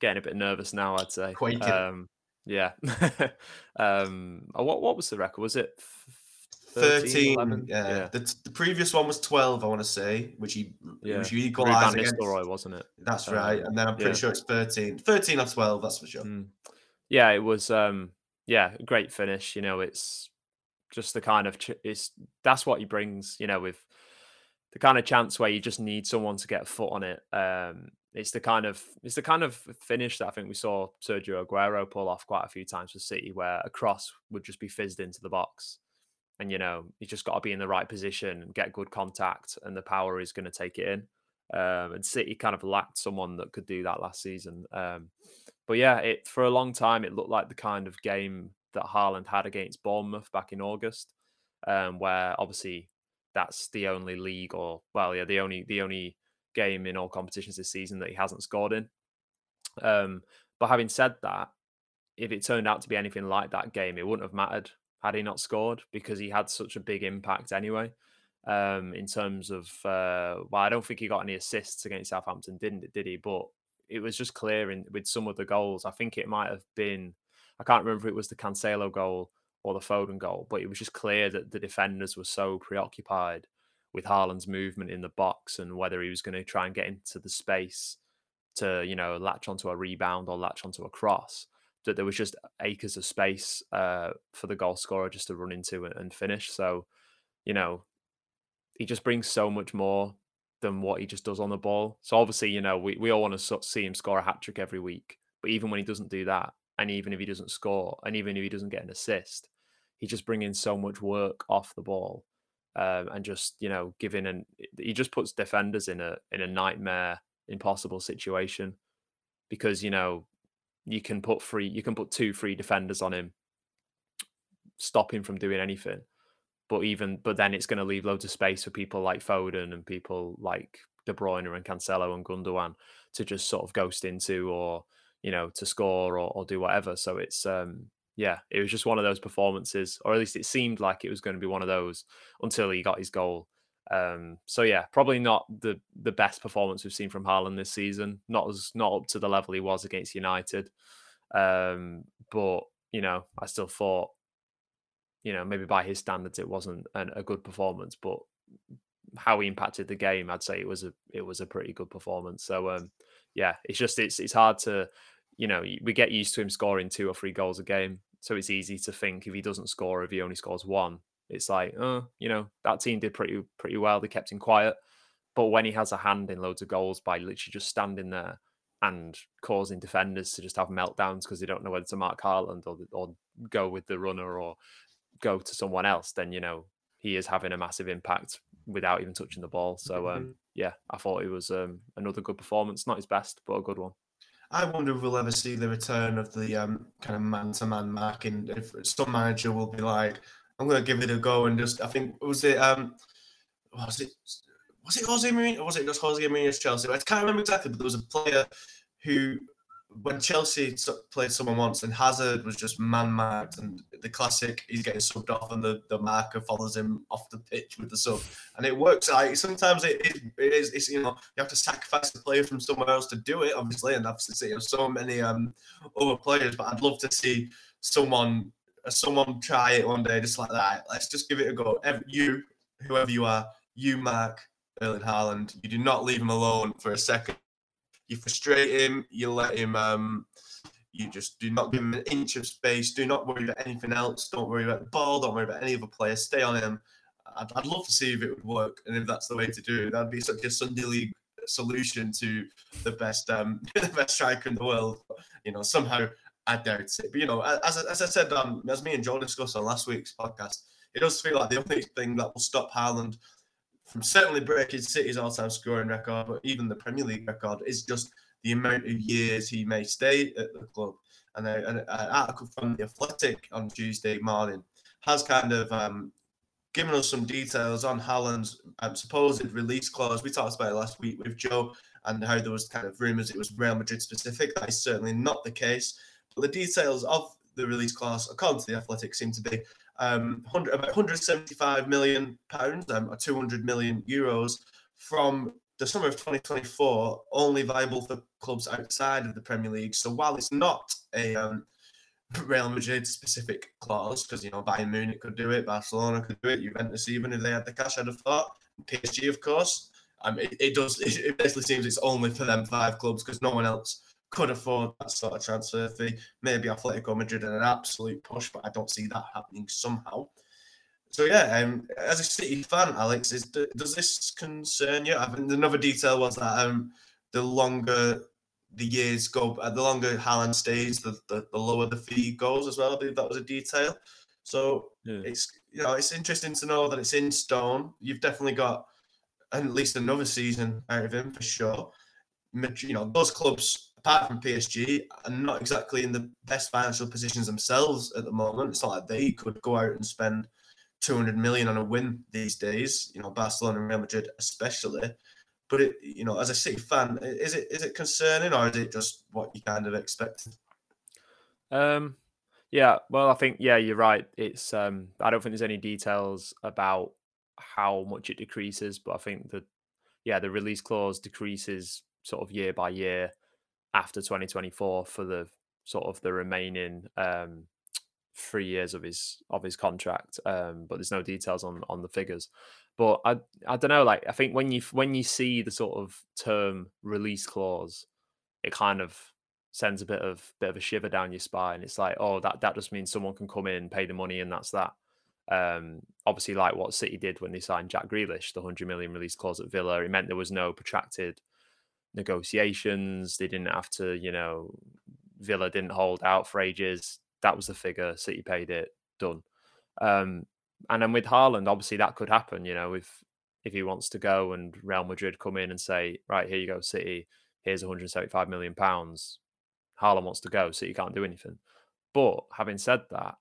getting a bit nervous now, I'd say. Quaking. Yeah. What was the record? Was it 13? Yeah. The previous one was 12, I want to say, which he equalised against Roy, wasn't it? That's right. And then I'm pretty sure it's 13. 13 or 12, that's for sure. Mm. Yeah, it was a great finish. You know, it's just the kind of that's what he brings, you know, with the kind of chance where you just need someone to get a foot on it. It's the kind of finish that I think we saw Sergio Aguero pull off quite a few times for City, where a cross would just be fizzed into the box. And, you know, you just got to be in the right position and get good contact, and the power is going to take it in. And City kind of lacked someone that could do that last season. But yeah, for a long time, it looked like the kind of game that Haaland had against Bournemouth back in August, where obviously that's the only league the only game in all competitions this season that he hasn't scored in. But having said that, if it turned out to be anything like that game, it wouldn't have mattered had he not scored, because he had such a big impact anyway. In terms of, I don't think he got any assists against Southampton, did he? But it was just clear with some of the goals. I think it might have been, I can't remember if it was the Cancelo goal or the Foden goal, but it was just clear that the defenders were so preoccupied with Haaland's movement in the box and whether he was going to try and get into the space to, you know, latch onto a rebound or latch onto a cross, that there was just acres of space for the goal scorer just to run into and finish. So, you know, he just brings so much more than what he just does on the ball. So obviously, you know, we all want to see him score a hat-trick every week, but even when he doesn't do that, and even if he doesn't score, and even if he doesn't get an assist, he's just bringing so much work off the ball. And just, you know, he just puts defenders in a nightmare, impossible situation, because, you know, you can put 2-3 defenders on him, stop him from doing anything, but then it's going to leave loads of space for people like Foden and people like De Bruyne and Cancelo and Gundogan to just sort of ghost into, or, you know, to score or do whatever. So it's it was just one of those performances, or at least it seemed like it was going to be one of those until he got his goal. So yeah, probably not the best performance we've seen from Haaland this season. Not up to the level he was against United. But, you know, I still thought, you know, maybe by his standards it wasn't a good performance, but how he impacted the game, I'd say it was a pretty good performance. So it's hard to. You know, we get used to him scoring 2 or 3 goals a game. So it's easy to think if he doesn't score, if he only scores one, it's like, oh, you know, that team did pretty well. They kept him quiet. But when he has a hand in loads of goals by literally just standing there and causing defenders to just have meltdowns because they don't know whether to mark Haaland or go with the runner or go to someone else, then, you know, he is having a massive impact without even touching the ball. So, I thought it was another good performance. Not his best, but a good one. I wonder if we'll ever see the return of the kind of man-to-man marking. If some manager will be like, "I'm going to give it a go," and just, I think was it Jose Mourinho? Or was it just Jose Mourinho's Chelsea? I can't remember exactly, but there was a player who when Chelsea played someone once and Hazard was just man-marked, and the classic, he's getting subbed off and the marker follows him off the pitch with the sub. And it works. Like, sometimes it is, you know, you have to sacrifice a player from somewhere else to do it, obviously, and I've seen so many other players, but I'd love to see someone try it one day just like that. Let's just give it a go. You, whoever you are, you mark Erling Haaland. You do not leave him alone for a second. You frustrate him, you let him, you just do not give him an inch of space. Do not worry about anything else. Don't worry about the ball. Don't worry about any other player. Stay on him. I'd love to see if it would work and if that's the way to do it. That'd be such a Sunday league solution to the best striker in the world. You know, somehow I doubt it. But, you know, as I said, as me and Joel discussed on last week's podcast, it does feel like the only thing that will stop Haaland from certainly breaking City's all-time scoring record, but even the Premier League record, is just the amount of years he may stay at the club. And an article from The Athletic on Tuesday morning has kind of given us some details on Haaland's supposed release clause. We talked about it last week with Joe and how there was kind of rumours it was Real Madrid specific. That is certainly not the case. But the details of the release clause, according to The Athletic, seem to be about £175 million or €200 million from the summer of 2024, only viable for clubs outside of the Premier League. So while it's not a Real Madrid specific clause, because, you know, Bayern Munich could do it, Barcelona could do it, Juventus even if they had the cash, I'd have thought, PSG of course, it basically seems it's only for them five clubs because no one else could afford that sort of transfer fee. Maybe Atletico Madrid in an absolute push, but I don't see that happening somehow. So yeah, as a City fan, Alex, does this concern you? I think another detail was that the longer the years go, the longer Haaland stays, the lower the fee goes as well. I believe that was a detail. So yeah, it's interesting to know that it's in stone. You've definitely got at least another season out of him for sure. You know, those clubs, apart from PSG, are not exactly in the best financial positions themselves at the moment. It's not like they could go out and spend 200 million on a win these days, you know, Barcelona and Real Madrid especially. But, it, you know, as a City fan, is it concerning or is it just what you kind of expected? Yeah, well, I think, yeah, you're right. It's I don't think there's any details about how much it decreases, but I think the release clause decreases sort of year by year after 2024 for the sort of the remaining 3 years of his contract, but there's no details on the figures. But I don't know. Like, I think when you see the sort of term release clause, it kind of sends a bit of a shiver down your spine. It's like, oh, that just means someone can come in, pay the money, and that's that. Obviously, like what City did when they signed Jack Grealish, the 100 million release clause at Villa, it meant there was no protracted negotiations. They didn't have to, you know, Villa didn't hold out for ages. That was the figure. City paid it. Done. And then with Haaland, obviously that could happen, you know, if he wants to go and Real Madrid come in and say, right, here you go, City, here's £175 million. Haaland wants to go, City can't do anything. But having said that,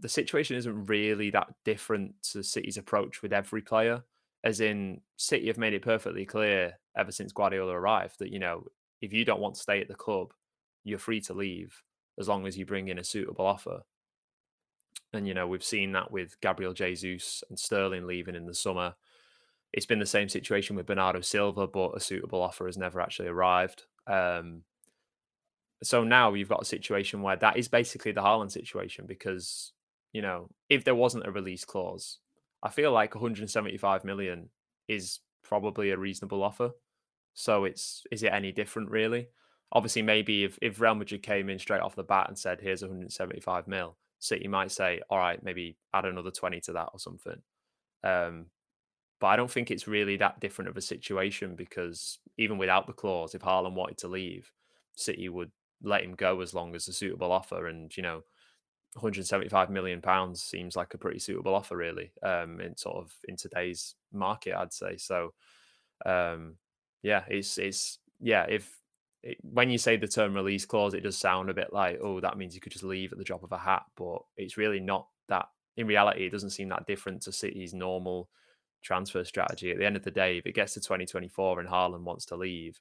the situation isn't really that different to City's approach with every player. As in, City have made it perfectly clear ever since Guardiola arrived that, you know, if you don't want to stay at the club, you're free to leave as long as you bring in a suitable offer. And, you know, we've seen that with Gabriel Jesus and Sterling leaving in the summer. It's been the same situation with Bernardo Silva, but a suitable offer has never actually arrived. So now you've got a situation where that is basically the Haaland situation because, you know, if there wasn't a release clause, I feel like 175 million is probably a reasonable offer. So is it any different really? Obviously, maybe if Real Madrid came in straight off the bat and said, here's 175 mil, City might say, all right, maybe add another 20 to that or something. But I don't think it's really that different of a situation because even without the clause, if Haaland wanted to leave, City would let him go as long as a suitable offer. And, you know, £175 million seems like a pretty suitable offer, really. In sort of in today's market, I'd say. So, when you say the term release clause, it does sound a bit like, oh, that means you could just leave at the drop of a hat. But it's really not that. In reality, it doesn't seem that different to City's normal transfer strategy. At the end of the day, if it gets to 2024 and Haaland wants to leave,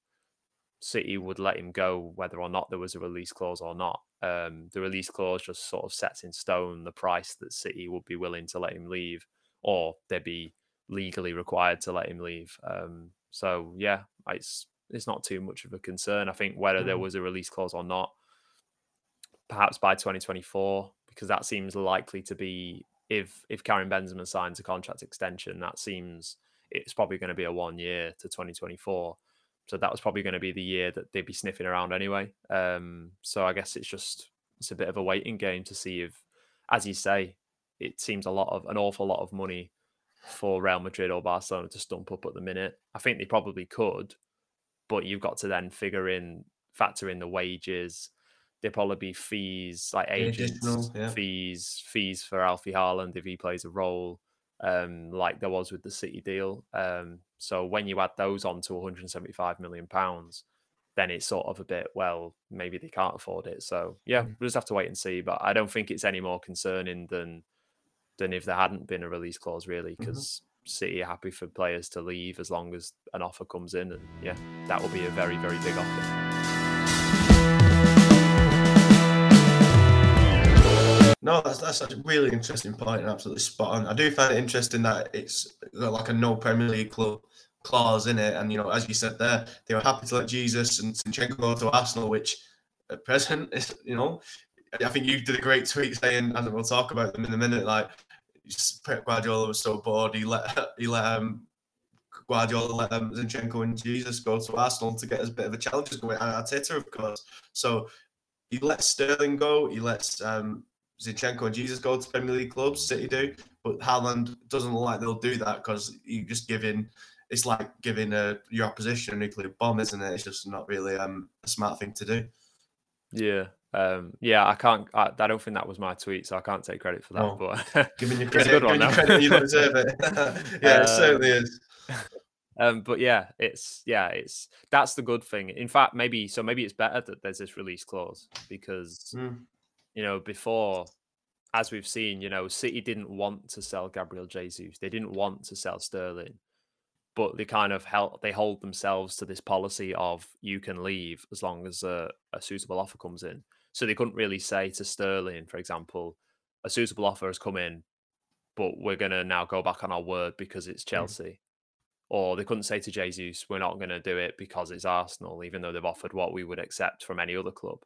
City would let him go whether or not there was a release clause or not. The release clause just sort of sets in stone the price that City would be willing to let him leave, or they'd be legally required to let him leave. So yeah, it's not too much of a concern. I think whether there was a release clause or not, perhaps by 2024, because that seems likely to be, if Karim Benzema signs a contract extension, that seems it's probably going to be a 1 year to 2024. So that was probably going to be the year that they'd be sniffing around anyway. So I guess it's a bit of a waiting game to see if, as you say, it seems an awful lot of money for Real Madrid or Barcelona to stump up at the minute. I think they probably could, but you've got to then factor in the wages. There'll probably be fees, like agents, fees for Alfie Haaland if he plays a role, like there was with the City deal. So when you add those on to £175 million, then it's sort of a bit, well, maybe they can't afford it. So yeah, we'll just have to wait and see. But I don't think it's any more concerning than if there hadn't been a release clause, really, because City are happy for players to leave as long as an offer comes in. And yeah, that will be a very, very big offer. No, that's a really interesting point and absolutely spot on. I do find it interesting that it's got like a no Premier League club clause in it. And, you know, as you said there, they were happy to let Jesus and Zinchenko go to Arsenal, which at present is, you know, I think you did a great tweet saying, and we'll talk about them in a minute, like, Pep Guardiola was so bored, he let Zinchenko and Jesus go to Arsenal to get us a bit of a challenge going, and Arteta, of course. So he lets Sterling go, he lets Zinchenko and Jesus go to Premier League clubs, City do, but Haaland doesn't look like they'll do that because it's like giving your opposition a nuclear bomb, isn't it? It's just not really a smart thing to do. Yeah. I don't think that was my tweet, so I can't take credit for that. No. But giving you credit, you don't deserve it. Yeah, it certainly is. But yeah, that's the good thing. In fact, maybe it's better that there's this release clause because you know, before, as we've seen, you know, City didn't want to sell Gabriel Jesus, they didn't want to sell Sterling, but they kind of hold themselves to this policy of you can leave as long as a suitable offer comes in. So they couldn't really say to Sterling, for example, a suitable offer has come in, but we're going to now go back on our word because it's Chelsea. Or they couldn't say to Jesus, we're not going to do it because it's Arsenal, even though they've offered what we would accept from any other club.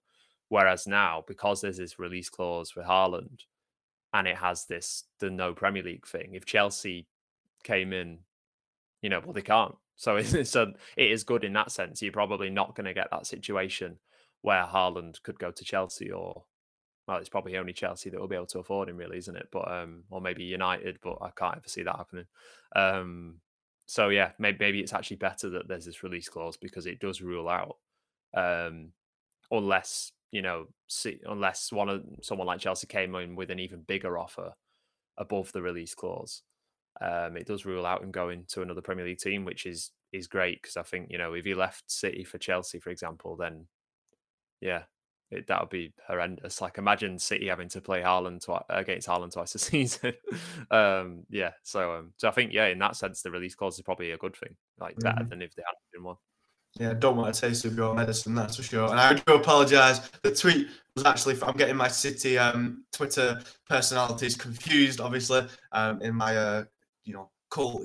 Whereas now, because there's this release clause with Haaland and it has the no Premier League thing, if Chelsea came in, you know, well, they can't. So it is good in that sense. You're probably not going to get that situation where Haaland could go to Chelsea, or, well, it's probably only Chelsea that will be able to afford him, really, isn't it? But or maybe United, but I can't ever see that happening. So yeah, maybe it's actually better that there's this release clause because it does rule out, unless someone like Chelsea came in with an even bigger offer above the release clause. It does rule out him going to another Premier League team, which is great because I think, you know, if he left City for Chelsea, for example, then yeah, that would be horrendous. Like, imagine City having to play Haaland against Haaland twice a season. So I think, yeah, in that sense, the release clause is probably a good thing, like better than if they hadn't been one. Yeah, don't want to taste of your medicine, that's for sure. And I do apologise. The tweet was actually, I'm getting my City Twitter personalities confused, obviously, in my cold,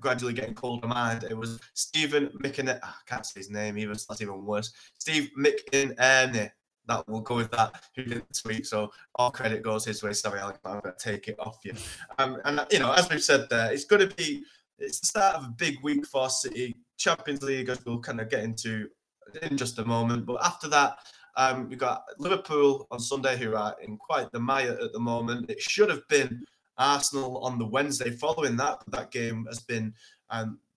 gradually getting colder mind. It was Stephen Mcinen. I can't say his name either, so that's even worse. Steve McInerney. That will go with that. Who did the tweet? So all credit goes his way. Sorry, Alex, I'm going to take it off you. And you know, as we've said there, it's the start of a big week for City. Champions League, as we'll kind of get into in just a moment. But after that, we've got Liverpool on Sunday, who are in quite the mire at the moment. It should have been Arsenal on the Wednesday following that, but that game has been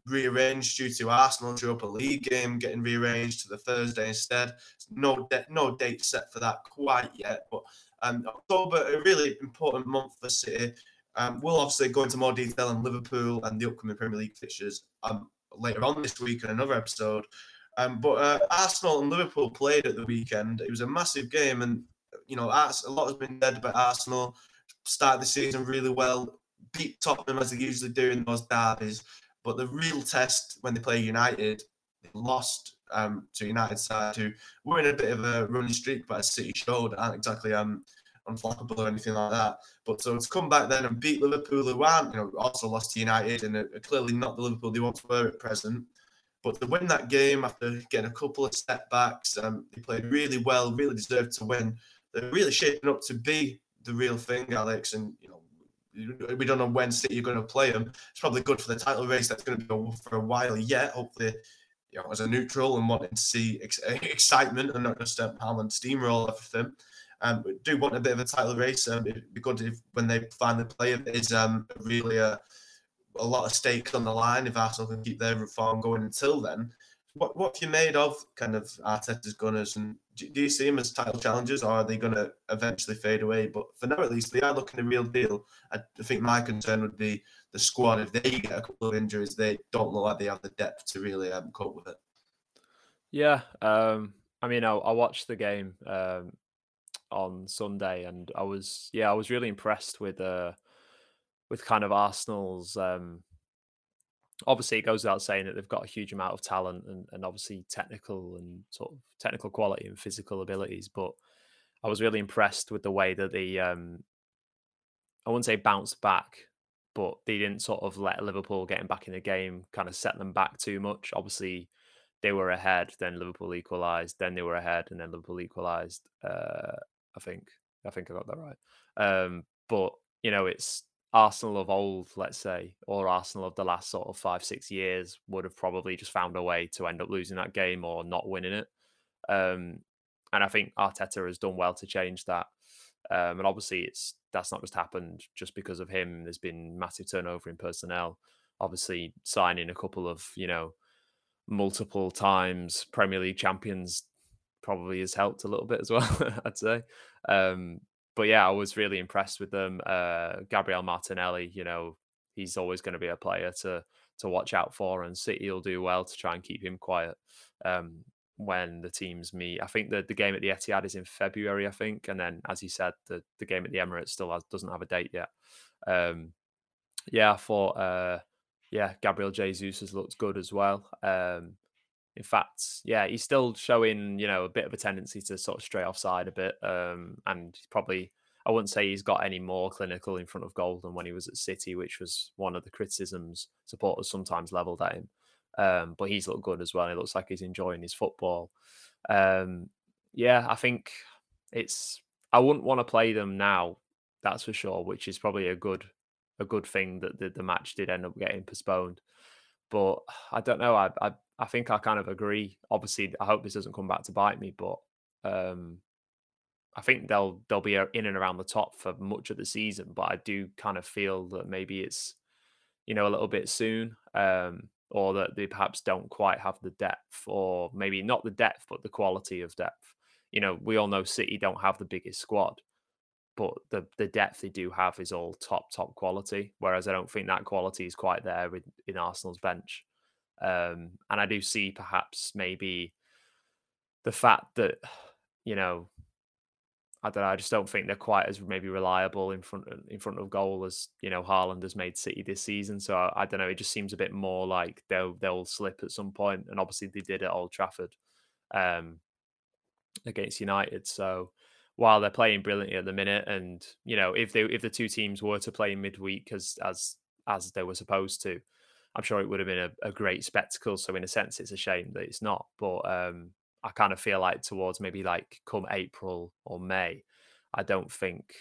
rearranged due to Arsenal Europa League game getting rearranged to the Thursday instead. No date set for that quite yet, but October, a really important month for City. We'll obviously go into more detail on Liverpool and the upcoming Premier League fixtures later on this week in another episode. But Arsenal and Liverpool played at the weekend. It was a massive game, and you know, a lot has been said about Arsenal. Started the season really well, beat Tottenham as they usually do in those derbies. But the real test when they play United, they lost to United side, who were in a bit of a running streak, but as City showed, aren't exactly unflappable or anything like that. But so to come back then and beat Liverpool, who aren't, also lost to United and are clearly not the Liverpool they once were at present. But to win that game after getting a couple of setbacks, they played really well, really deserved to win. They're really shaping up to be the real thing, Alex. And, we don't know when City are going to play them. It's probably good for the title race. That's going to be for a while yet. Hopefully, as a neutral and wanting to see excitement and not just Haaland steamroll everything. We do want a bit of a title race. It'd be good if, when they finally play it, it's really a lot of stakes on the line if Arsenal can keep their form going until then. What have you made of kind of Arteta's Gunners? And do you see them as title challengers, or are they going to eventually fade away? But for now, at least, they are looking a real deal. I think my concern would be the squad. If they get a couple of injuries, they don't look like they have the depth to really cope with it. Yeah. I watched the game on Sunday, and I was really impressed with kind of Arsenal's... obviously, it goes without saying that they've got a huge amount of talent and obviously technical and sort of technical quality and physical abilities. But I was really impressed with the way that they, I wouldn't say bounced back, but they didn't sort of let Liverpool getting back in the game kind of set them back too much. Obviously, they were ahead, then Liverpool equalised, then they were ahead, and then Liverpool equalised. I think I got that right. But it's... Arsenal of old, let's say, or Arsenal of the last sort of 5-6 years would have probably just found a way to end up losing that game or not winning it. And I think Arteta has done well to change that. And obviously, that's not just happened just because of him. There's been massive turnover in personnel. Obviously, signing a couple of, multiple times Premier League champions probably has helped a little bit as well, I'd say. But yeah, I was really impressed with them. Gabriel Martinelli, he's always going to be a player to watch out for, and City will do well to try and keep him quiet when the teams meet. I think the game at the Etihad is in February, I think. And then, as you said, the game at the Emirates still doesn't have a date yet. I thought, Gabriel Jesus has looked good as well. In fact, he's still showing, a bit of a tendency to sort of stray offside a bit. And probably, I wouldn't say he's got any more clinical in front of goal than when he was at City, which was one of the criticisms supporters sometimes levelled at him. But he's looked good as well. It looks like he's enjoying his football. I think I wouldn't want to play them now, that's for sure, which is probably a good thing that the match did end up getting postponed. But I don't know. I think I kind of agree. Obviously, I hope this doesn't come back to bite me, but I think they'll be in and around the top for much of the season. But I do kind of feel that maybe it's, a little bit soon, or that they perhaps don't quite have the depth, or maybe not the depth, but the quality of depth. We all know City don't have the biggest squad, but the depth they do have is all top quality, whereas I don't think that quality is quite there in Arsenal's bench. And I do see perhaps maybe the fact that, I don't know, I just don't think they're quite as maybe reliable in front of goal as, Haaland has made City this season. So I don't know, it just seems a bit more like they'll slip at some point. And obviously they did at Old Trafford against United. So while they're playing brilliantly at the minute, and, if the two teams were to play midweek as they were supposed to, I'm sure it would have been a great spectacle. So in a sense, it's a shame that it's not. But I kind of feel like towards maybe like come April or May, I don't think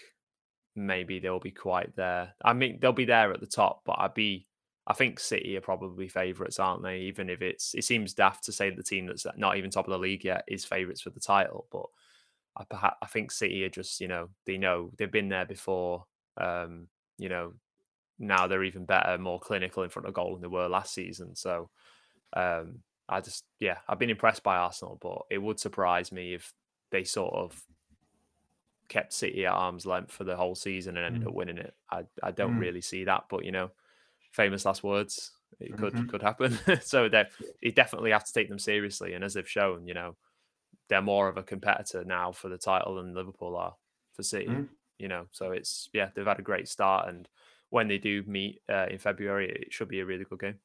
maybe they'll be quite there. I mean, they'll be there at the top, but I think City are probably favourites, aren't they? Even if it seems daft to say the team that's not even top of the league yet is favourites for the title. But I think City are just, they know they've been there before, now they're even better, more clinical in front of goal than they were last season. So I've been impressed by Arsenal, but it would surprise me if they sort of kept City at arm's length for the whole season and ended up winning it. I don't really see that, but famous last words, it could happen. So they definitely have to take them seriously. And as they've shown, they're more of a competitor now for the title than Liverpool are for City, So it's, they've had a great start, and when they do meet in February, it should be a really good game.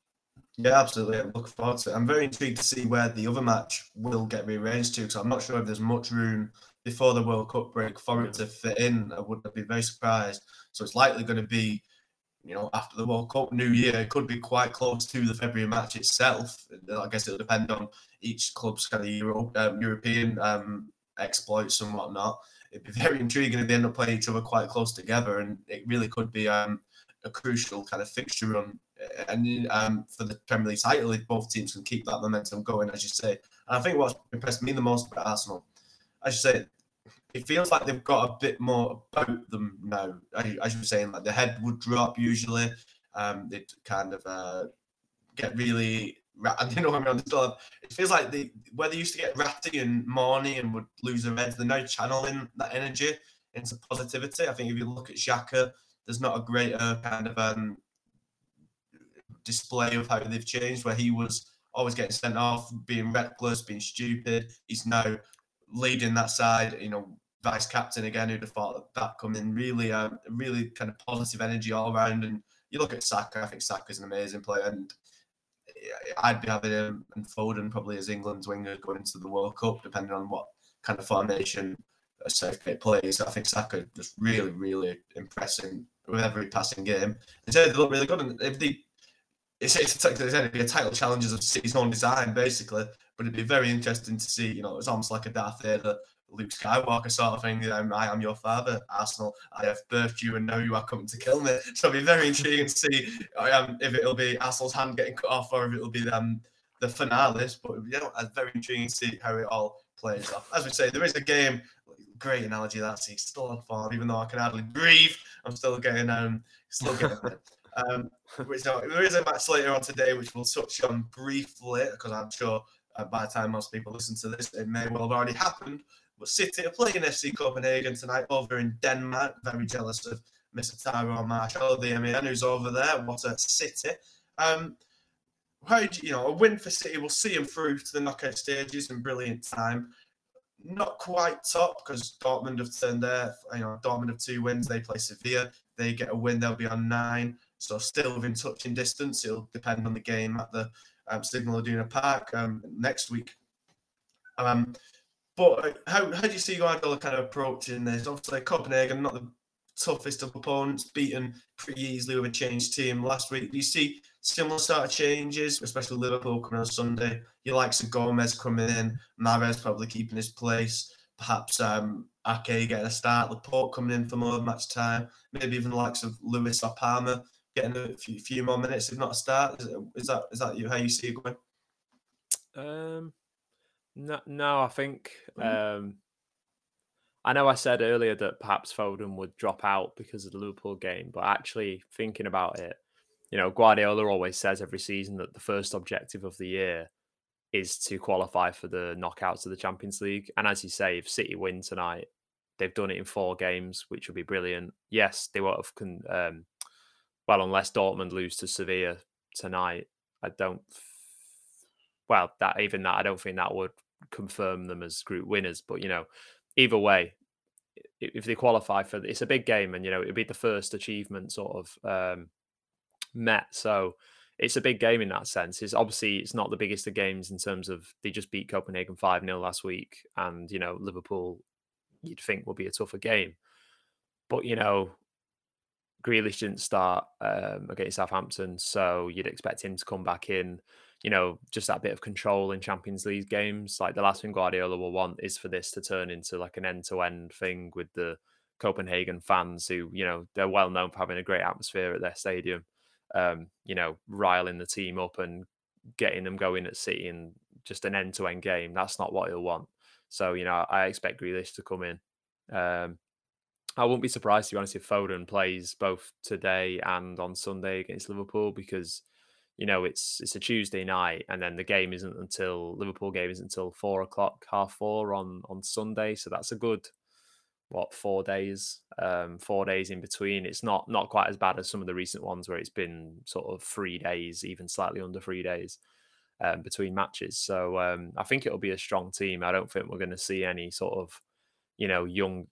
Yeah, absolutely. I'm looking forward to it. I'm very intrigued to see where the other match will get rearranged to, because I'm not sure if there's much room before the World Cup break for it to fit in. I would be very surprised. So it's likely going to be, you know, after the World Cup, New Year. It could be quite close to the February match itself. I guess it'll depend on each club's kind of European exploits and whatnot. It'd be very intriguing if they end up playing each other quite close together, and it really could be a crucial kind of fixture run. And for the Premier League title, if both teams can keep that momentum going, as you say. And I think what's impressed me the most about Arsenal, as you say, it feels like they've got a bit more about them now. As you were saying, like the head would drop usually. They'd kind of get really... You know what I mean? It feels like where they used to get ratty and mourny and would lose their heads, they're now channeling that energy into positivity. I think if you look at Xhaka, there's not a greater kind of display of how they've changed, where he was always getting sent off, being reckless, being stupid. He's now leading that side, you know, vice captain again. Who'd have thought that coming? Really, really kind of positive energy all around. And you look at Saka. I think Saka's an amazing player, and I'd be having him and Foden probably as England's winger going into the World Cup, depending on what kind of formation a Southgate plays. I think Saka just really, really impressing with every passing game. They look really good, and if they, it's going to be a title challenges of City's own design basically. But it'd be very interesting to see. You know, it's almost like a Darth Vader, Luke Skywalker sort of thing. I am your father, Arsenal. I have birthed you, and now you are coming to kill me. So it'll be very intriguing to see if it'll be Arsenal's hand getting cut off, or if it'll be the finale. But you know, it's very intriguing to see how it all plays off. As we say, there is a game. Great analogy that. He's still on form, even though I can hardly breathe. I'm still getting it. There is a match later on today, which we'll touch on briefly, because I'm sure by the time most people listen to this, it may well have already happened. But City are playing FC Copenhagen tonight over in Denmark. Very jealous of Mr. Tyrone Marshall, the man who's over there. What a City. A win for City will see them through to the knockout stages in brilliant time. Not quite top, because Dortmund have turned there. You know, Dortmund have 2 wins. They play Sevilla. They get a win. They'll be on 9. So still within touching distance. It'll depend on the game at the Signal Iduna Park next week. But how do you see Guardiola kind of approaching this? Obviously, Copenhagen, not the toughest of opponents, beaten pretty easily with a changed team last week. Do you see similar sort of changes, especially Liverpool coming on Sunday? Your likes of Gomez coming in, Mahrez probably keeping his place, perhaps Ake getting a start, Laporte coming in for more match time, maybe even the likes of Lewis or Palmer getting a few more minutes, if not a start. Is that how you see it going? No, I think I know I said earlier that perhaps Foden would drop out because of the Liverpool game, but actually thinking about it, you know, Guardiola always says every season that the first objective of the year is to qualify for the knockouts of the Champions League. And as you say, if City win tonight, they've done it in 4 games, which would be brilliant. Yes, they won't have unless Dortmund lose to Sevilla tonight, I don't think that would confirm them as group winners. But, you know, either way, if they qualify for... It's a big game, and, you know, it'd be the first achievement sort of met. So it's a big game in that sense. It's not the biggest of games in terms of they just beat Copenhagen 5-0 last week, and, you know, Liverpool, you'd think, will be a tougher game. But, you know... Grealish didn't start against Southampton, so you'd expect him to come back in. You know, just that bit of control in Champions League games. Like, the last thing Guardiola will want is for this to turn into like an end-to-end thing with the Copenhagen fans who, you know, they're well known for having a great atmosphere at their stadium, you know, riling the team up and getting them going at City in just an end-to-end game. That's not what he'll want. So, you know, I expect Grealish to come in. I wouldn't be surprised, to be honest, if Foden plays both today and on Sunday against Liverpool, because, you know, it's a Tuesday night, and then the Liverpool game isn't until 4:00, 3:30 on Sunday. So that's a good, 4 days in between. It's not quite as bad as some of the recent ones where it's been sort of 3 days, even slightly under 3 days between matches. So I think it'll be a strong team. I don't think we're going to see any sort of, you know,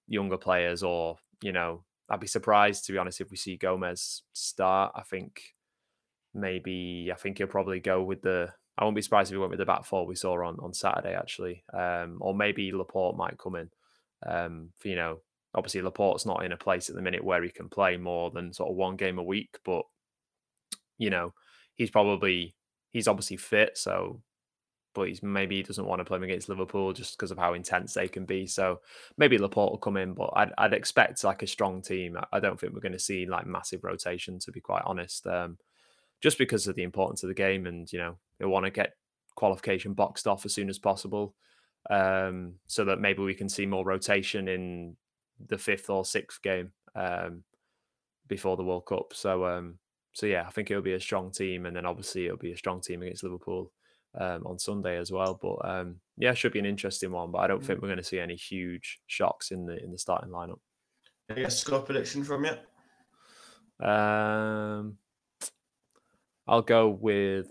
younger players, or, you know, I'd be surprised, to be honest, if we see Gomez start. I think maybe I think he'll probably go with the... I won't be surprised if he went with the back four we saw on Saturday, actually. Or maybe Laporte might come in. For, you know, obviously Laporte's not in a place at the minute where he can play more than sort of one game a week, but, you know, he's obviously fit, so... but maybe he doesn't want to play him against Liverpool just because of how intense they can be. So maybe Laporte will come in, but I'd expect like a strong team. I don't think we're going to see like massive rotation, to be quite honest, just because of the importance of the game. And, you know, they want to get qualification boxed off as soon as possible, so that maybe we can see more rotation in the 5th or 6th game before the World Cup. So yeah, I think it'll be a strong team. And then obviously it'll be a strong team against Liverpool on Sunday as well, but yeah, should be an interesting one. But I don't think we're going to see any huge shocks in the starting lineup. Any score prediction from you? I'll go with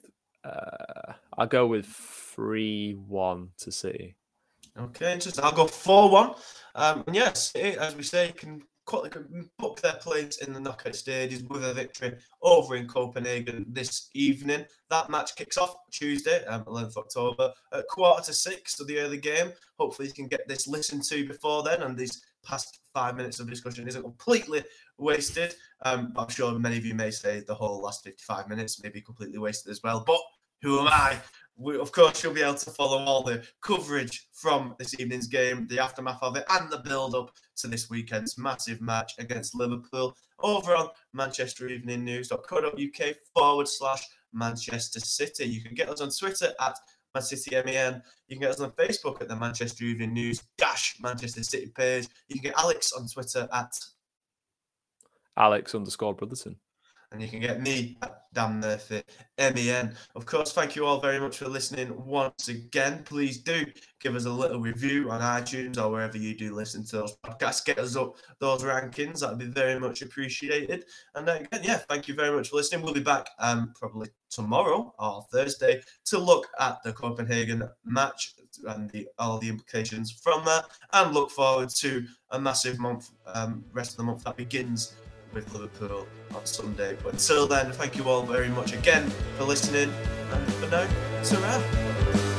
3-1 to City. Okay, interesting. I'll go 4-1. And yes, City, as we say, can book their place in the knockout stages with a victory over in Copenhagen this evening. That match kicks off Tuesday, 11th October, at 5:45, so the early game. Hopefully you can get this listened to before then, and these past 5 minutes of discussion isn't completely wasted. I'm sure many of you may say the whole last 55 minutes may be completely wasted as well, but who am I? We, of course, you'll be able to follow all the coverage from this evening's game, the aftermath of it, and the build-up to this weekend's massive match against Liverpool over on manchestereveningnews.co.uk/Manchester City. You can get us on Twitter at ManCityMen. You can get us on Facebook at the Manchester Evening News _Manchester City page. You can get Alex on Twitter at Alex_Brotherton. And you can get me at Dan Murphy, MEN. Of course, thank you all very much for listening once again. Please do give us a little review on iTunes or wherever you do listen to those podcasts. Get us up those rankings. That'd be very much appreciated. And again, yeah, thank you very much for listening. We'll be back probably tomorrow or Thursday to look at the Copenhagen match and all the implications from that, and look forward to a massive month, rest of the month that begins with Liverpool on Sunday. But until then, thank you all very much again for listening, and for now, ta-ra.